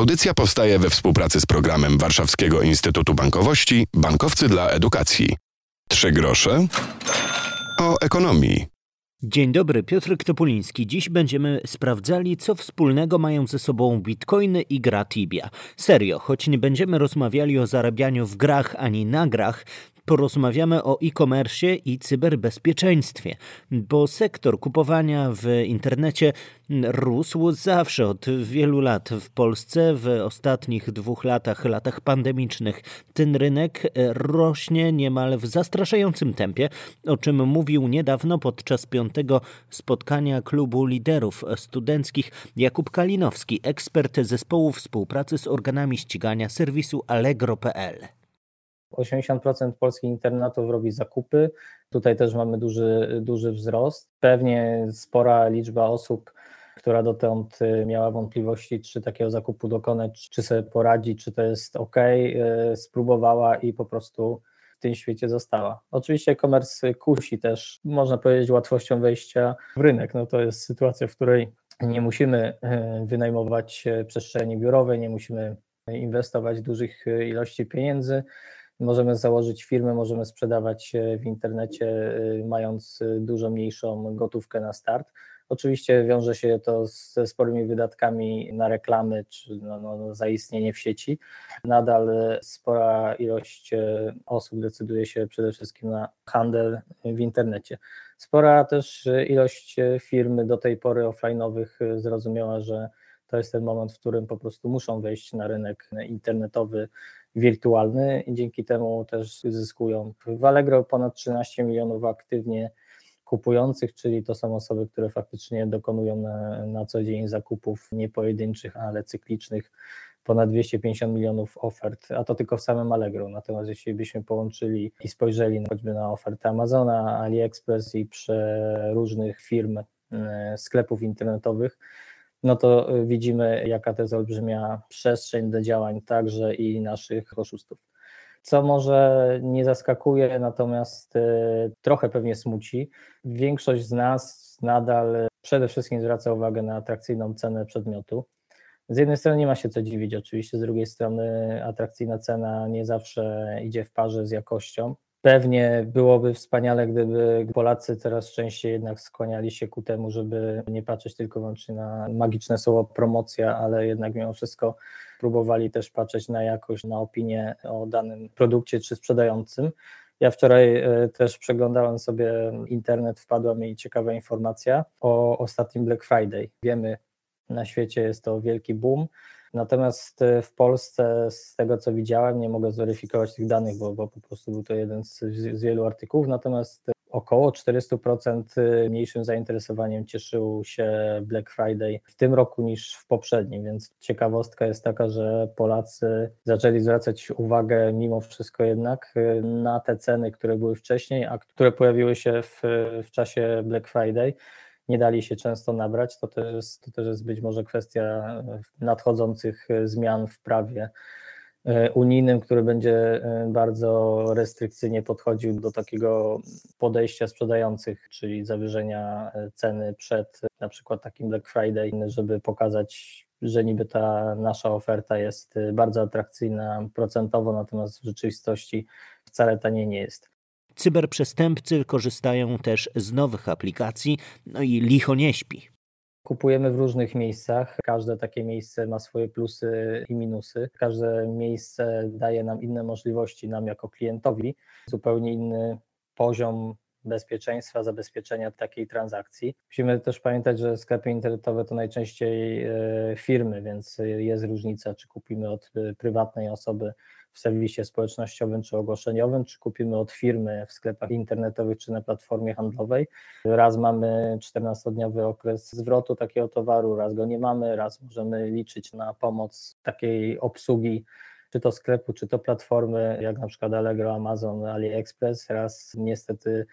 Audycja powstaje we współpracy z programem Warszawskiego Instytutu Bankowości Bankowcy dla Edukacji. 3 grosze o ekonomii. Dzień dobry, Piotr Kotopuliński. Dziś będziemy sprawdzali, co wspólnego mają ze sobą bitcoiny i gra Tibia. Serio, choć nie będziemy rozmawiali o zarabianiu w grach ani na grach, porozmawiamy o e-commerce i cyberbezpieczeństwie, bo sektor kupowania w internecie rósł zawsze od wielu lat w Polsce. W ostatnich 2 latach, latach pandemicznych, ten rynek rośnie niemal w zastraszającym tempie, o czym mówił niedawno podczas 5. spotkania Klubu Liderów Studenckich Jakub Kalinowski, ekspert zespołu współpracy z organami ścigania serwisu Allegro.pl. 80% polskich internatów robi zakupy, tutaj też mamy duży wzrost. Pewnie spora liczba osób, która dotąd miała wątpliwości, czy takiego zakupu dokonać, czy sobie poradzi, czy to jest ok, spróbowała i po prostu w tym świecie została. Oczywiście e-commerce kusi też, można powiedzieć, łatwością wejścia w rynek. No to jest sytuacja, w której nie musimy wynajmować przestrzeni biurowej, nie musimy inwestować dużych ilości pieniędzy. Możemy założyć firmę, możemy sprzedawać w internecie, mając dużo mniejszą gotówkę na start. Oczywiście wiąże się to ze sporymi wydatkami na reklamy czy zaistnienie w sieci. Nadal spora ilość osób decyduje się przede wszystkim na handel w internecie. Spora też ilość firm do tej pory offline'owych zrozumiała, że to jest ten moment, w którym po prostu muszą wejść na rynek internetowy, wirtualny i dzięki temu też zyskują. W Allegro ponad 13 milionów aktywnie kupujących, czyli to są osoby, które faktycznie dokonują na co dzień zakupów nie pojedynczych, ale cyklicznych, ponad 250 milionów ofert, a to tylko w samym Allegro. Natomiast jeśli byśmy połączyli i spojrzeli choćby na ofertę Amazona, AliExpress i przeróżnych firm, sklepów internetowych, no to widzimy, jaka to jest olbrzymia przestrzeń do działań także i naszych oszustów. Co może nie zaskakuje, natomiast trochę pewnie smuci. Większość z nas nadal przede wszystkim zwraca uwagę na atrakcyjną cenę przedmiotu. Z jednej strony nie ma się co dziwić oczywiście, z drugiej strony atrakcyjna cena nie zawsze idzie w parze z jakością. Pewnie byłoby wspaniale, gdyby Polacy coraz częściej jednak skłaniali się ku temu, żeby nie patrzeć tylko wyłącznie na magiczne słowo promocja, ale jednak mimo wszystko próbowali też patrzeć na jakość, na opinię o danym produkcie czy sprzedającym. Ja wczoraj też przeglądałem sobie internet, wpadła mi ciekawa informacja o ostatnim Black Friday. Wiemy, na świecie jest to wielki boom. Natomiast w Polsce, z tego co widziałem, nie mogę zweryfikować tych danych, bo po prostu był to jeden z wielu artykułów, natomiast około 40% mniejszym zainteresowaniem cieszył się Black Friday w tym roku niż w poprzednim, więc ciekawostka jest taka, że Polacy zaczęli zwracać uwagę mimo wszystko jednak na te ceny, które były wcześniej, a które pojawiły się w czasie Black Friday. Nie dali się często nabrać, to też jest być może kwestia nadchodzących zmian w prawie unijnym, który będzie bardzo restrykcyjnie podchodził do takiego podejścia sprzedających, czyli zawyżenia ceny przed na przykład takim Black Friday, żeby pokazać, że niby ta nasza oferta jest bardzo atrakcyjna procentowo, natomiast w rzeczywistości wcale taniej nie jest. Cyberprzestępcy korzystają też z nowych aplikacji, no i licho nie śpi. Kupujemy w różnych miejscach, każde takie miejsce ma swoje plusy i minusy. Każde miejsce daje nam inne możliwości, nam jako klientowi, zupełnie inny poziom bezpieczeństwa, zabezpieczenia takiej transakcji. Musimy też pamiętać, że sklepy internetowe to najczęściej firmy, więc jest różnica, czy kupimy od prywatnej osoby w serwisie społecznościowym czy ogłoszeniowym, czy kupimy od firmy w sklepach internetowych czy na platformie handlowej. Raz mamy 14-dniowy okres zwrotu takiego towaru, raz go nie mamy, raz możemy liczyć na pomoc takiej obsługi, czy to sklepu, czy to platformy, jak na przykład Allegro, Amazon, AliExpress, raz niestety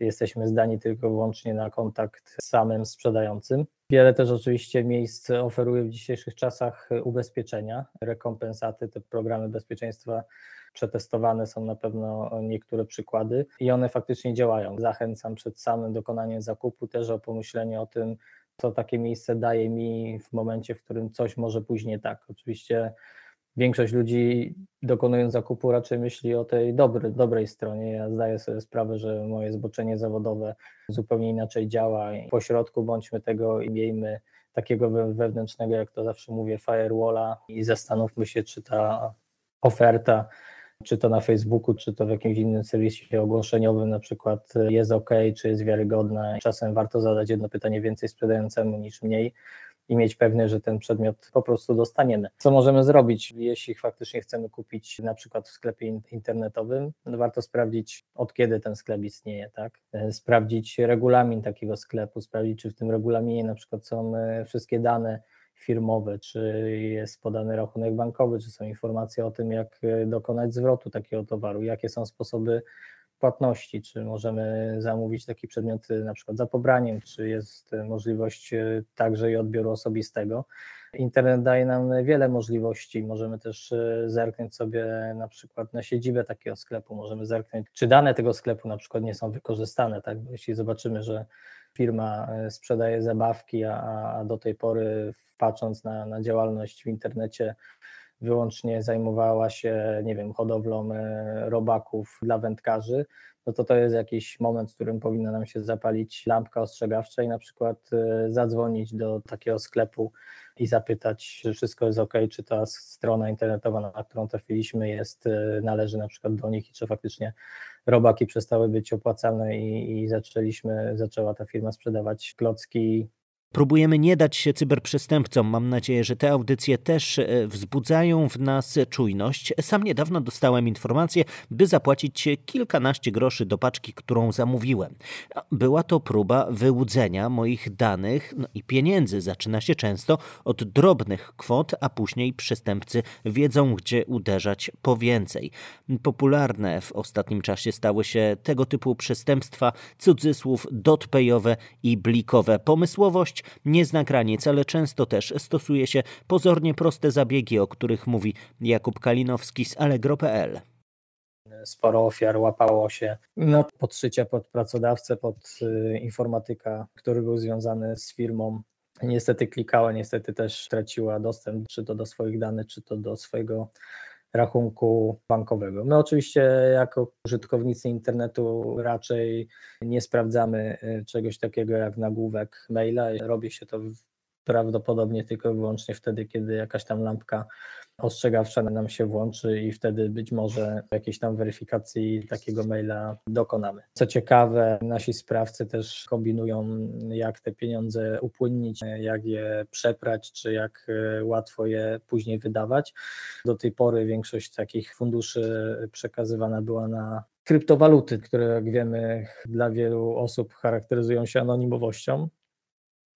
jesteśmy zdani tylko wyłącznie na kontakt z samym sprzedającym. Wiele też oczywiście miejsc oferuje w dzisiejszych czasach ubezpieczenia, rekompensaty, te programy bezpieczeństwa przetestowane są na pewno niektóre przykłady i one faktycznie działają. Zachęcam przed samym dokonaniem zakupu też o pomyślenie o tym, co takie miejsce daje mi w momencie, w którym coś może później tak. Oczywiście większość ludzi, dokonując zakupu, raczej myśli o tej dobrej stronie. Ja zdaję sobie sprawę, że moje zboczenie zawodowe zupełnie inaczej działa i pośrodku bądźmy tego i miejmy takiego wewnętrznego, jak to zawsze mówię, firewalla i zastanówmy się, czy ta oferta, czy to na Facebooku, czy to w jakimś innym serwisie ogłoszeniowym na przykład jest ok, czy jest wiarygodna. Czasem warto zadać jedno pytanie więcej sprzedającemu niż mniej i mieć pewność, że ten przedmiot po prostu dostaniemy. Co możemy zrobić, jeśli faktycznie chcemy kupić na przykład w sklepie internetowym? No warto sprawdzić, od kiedy ten sklep istnieje, tak? Sprawdzić regulamin takiego sklepu, sprawdzić, czy w tym regulaminie na przykład są wszystkie dane firmowe, czy jest podany rachunek bankowy, czy są informacje o tym, jak dokonać zwrotu takiego towaru, jakie są sposoby płatności, czy możemy zamówić taki przedmiot na przykład za pobraniem, czy jest możliwość także i odbioru osobistego. Internet daje nam wiele możliwości, możemy też zerknąć sobie na przykład na siedzibę takiego sklepu, możemy zerknąć, czy dane tego sklepu na przykład nie są wykorzystane, tak? Bo jeśli zobaczymy, że firma sprzedaje zabawki, a do tej pory patrząc na działalność w internecie wyłącznie zajmowała się, nie wiem, hodowlą robaków dla wędkarzy, no to jest jakiś moment, w którym powinna nam się zapalić lampka ostrzegawcza i na przykład zadzwonić do takiego sklepu i zapytać, czy wszystko jest ok, czy ta strona internetowa, na którą trafiliśmy, należy na przykład do nich i czy faktycznie robaki przestały być opłacane i zaczęła ta firma sprzedawać klocki. Próbujemy nie dać się cyberprzestępcom. Mam nadzieję, że te audycje też wzbudzają w nas czujność. Sam niedawno dostałem informację, by zapłacić kilkanaście groszy do paczki, którą zamówiłem. Była to próba wyłudzenia moich danych i pieniędzy. Zaczyna się często od drobnych kwot, a później przestępcy wiedzą, gdzie uderzać po więcej. Popularne w ostatnim czasie stały się tego typu przestępstwa, cudzysłów, dotpejowe i blikowe. Pomysłowość nie zna granic, ale często też stosuje się pozornie proste zabiegi, o których mówi Jakub Kalinowski z Allegro.pl. Sporo ofiar łapało się podszycia pod pracodawcę, pod informatyka, który był związany z firmą. Niestety klikała, niestety też traciła dostęp czy to do swoich danych, czy to do swojego rachunku bankowego. My oczywiście jako użytkownicy internetu raczej nie sprawdzamy czegoś takiego jak nagłówek maila. Robi się to prawdopodobnie tylko i wyłącznie wtedy, kiedy jakaś tam lampka ostrzegawcza nam się włączy i wtedy być może jakiejś tam weryfikacji takiego maila dokonamy. Co ciekawe, nasi sprawcy też kombinują, jak te pieniądze upłynnić, jak je przeprać, czy jak łatwo je później wydawać. Do tej pory większość takich funduszy przekazywana była na kryptowaluty, które jak wiemy dla wielu osób charakteryzują się anonimowością,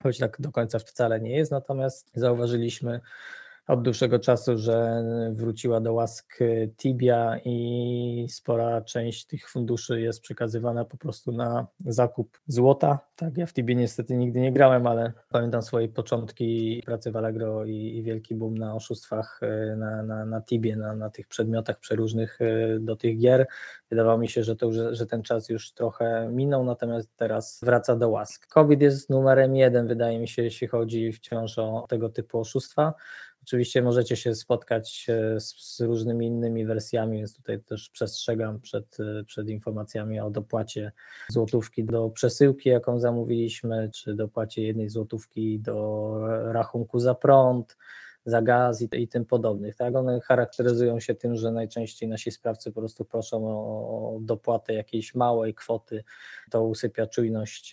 choć tak do końca wcale nie jest, natomiast zauważyliśmy od dłuższego czasu, że wróciła do łask Tibia i spora część tych funduszy jest przekazywana po prostu na zakup złota. Tak, ja w Tibii niestety nigdy nie grałem, ale pamiętam swoje początki pracy w Allegro i wielki boom na oszustwach na Tibię, na tych przedmiotach przeróżnych do tych gier. Wydawało mi się, że ten czas już trochę minął, natomiast teraz wraca do łask. Covid jest numerem 1, wydaje mi się, jeśli chodzi wciąż o tego typu oszustwa. Oczywiście możecie się spotkać z różnymi innymi wersjami, więc tutaj też przestrzegam przed informacjami o dopłacie złotówki do przesyłki, jaką zamówiliśmy, czy dopłacie 1 złotówki do rachunku za prąd, za gaz i tym podobnych. Tak? One charakteryzują się tym, że najczęściej nasi sprawcy po prostu proszą o dopłatę jakiejś małej kwoty, to usypia czujność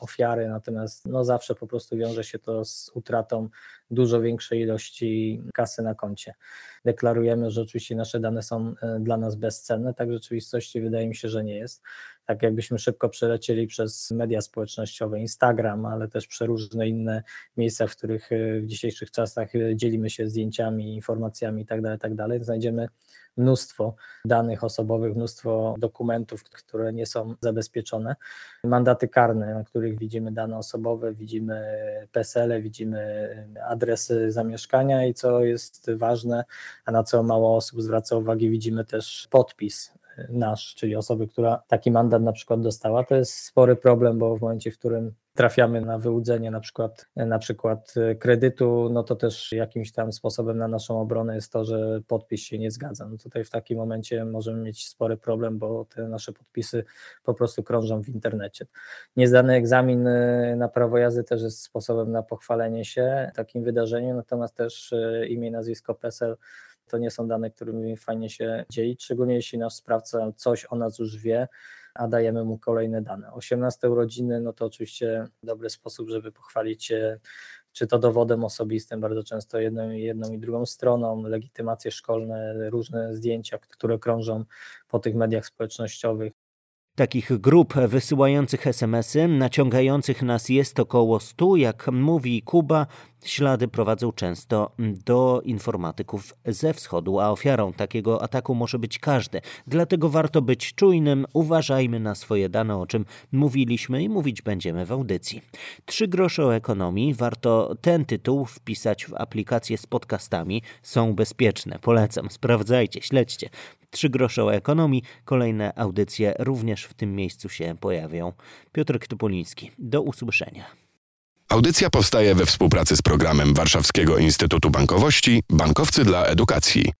ofiary, natomiast zawsze po prostu wiąże się to z utratą dużo większej ilości kasy na koncie. Deklarujemy, że oczywiście nasze dane są dla nas bezcenne, tak w rzeczywistości wydaje mi się, że nie jest. Tak jakbyśmy szybko przelecieli przez media społecznościowe, Instagram, ale też przeróżne inne miejsca, w których w dzisiejszych czasach dzielimy się zdjęciami, informacjami itd., znajdziemy mnóstwo danych osobowych, mnóstwo dokumentów, które nie są zabezpieczone. Mandaty karne, na których widzimy dane osobowe, widzimy PESEL-e, widzimy adresy zamieszkania i co jest ważne, a na co mało osób zwraca uwagi, widzimy też podpis nasz, czyli osoby, która taki mandat na przykład dostała. To jest spory problem, bo w momencie, w którym trafiamy na wyłudzenie na przykład kredytu, no to też jakimś tam sposobem na naszą obronę jest to, że podpis się nie zgadza. No tutaj w takim momencie możemy mieć spory problem, bo te nasze podpisy po prostu krążą w internecie. Niezdany egzamin na prawo jazdy też jest sposobem na pochwalenie się takim wydarzeniem, natomiast też imię i nazwisko PESEL to nie są dane, którymi fajnie się dzielić, szczególnie jeśli nasz sprawca coś o nas już wie, a dajemy mu kolejne dane. 18 urodziny, no to oczywiście dobry sposób, żeby pochwalić się, czy to dowodem osobistym, bardzo często jedną i drugą stroną, legitymacje szkolne, różne zdjęcia, które krążą po tych mediach społecznościowych. Takich grup wysyłających SMS-y, naciągających nas jest około 100, jak mówi Kuba. Ślady prowadzą często do informatyków ze wschodu, a ofiarą takiego ataku może być każdy. Dlatego warto być czujnym, uważajmy na swoje dane, o czym mówiliśmy i mówić będziemy w audycji. 3 grosze o ekonomii. Warto ten tytuł wpisać w aplikacje z podcastami. Są bezpieczne. Polecam. Sprawdzajcie, śledźcie. 3 grosze o ekonomii. Kolejne audycje również w tym miejscu się pojawią. Piotr Topoliński. Do usłyszenia. Audycja powstaje we współpracy z programem Warszawskiego Instytutu Bankowości Bankowcy dla Edukacji.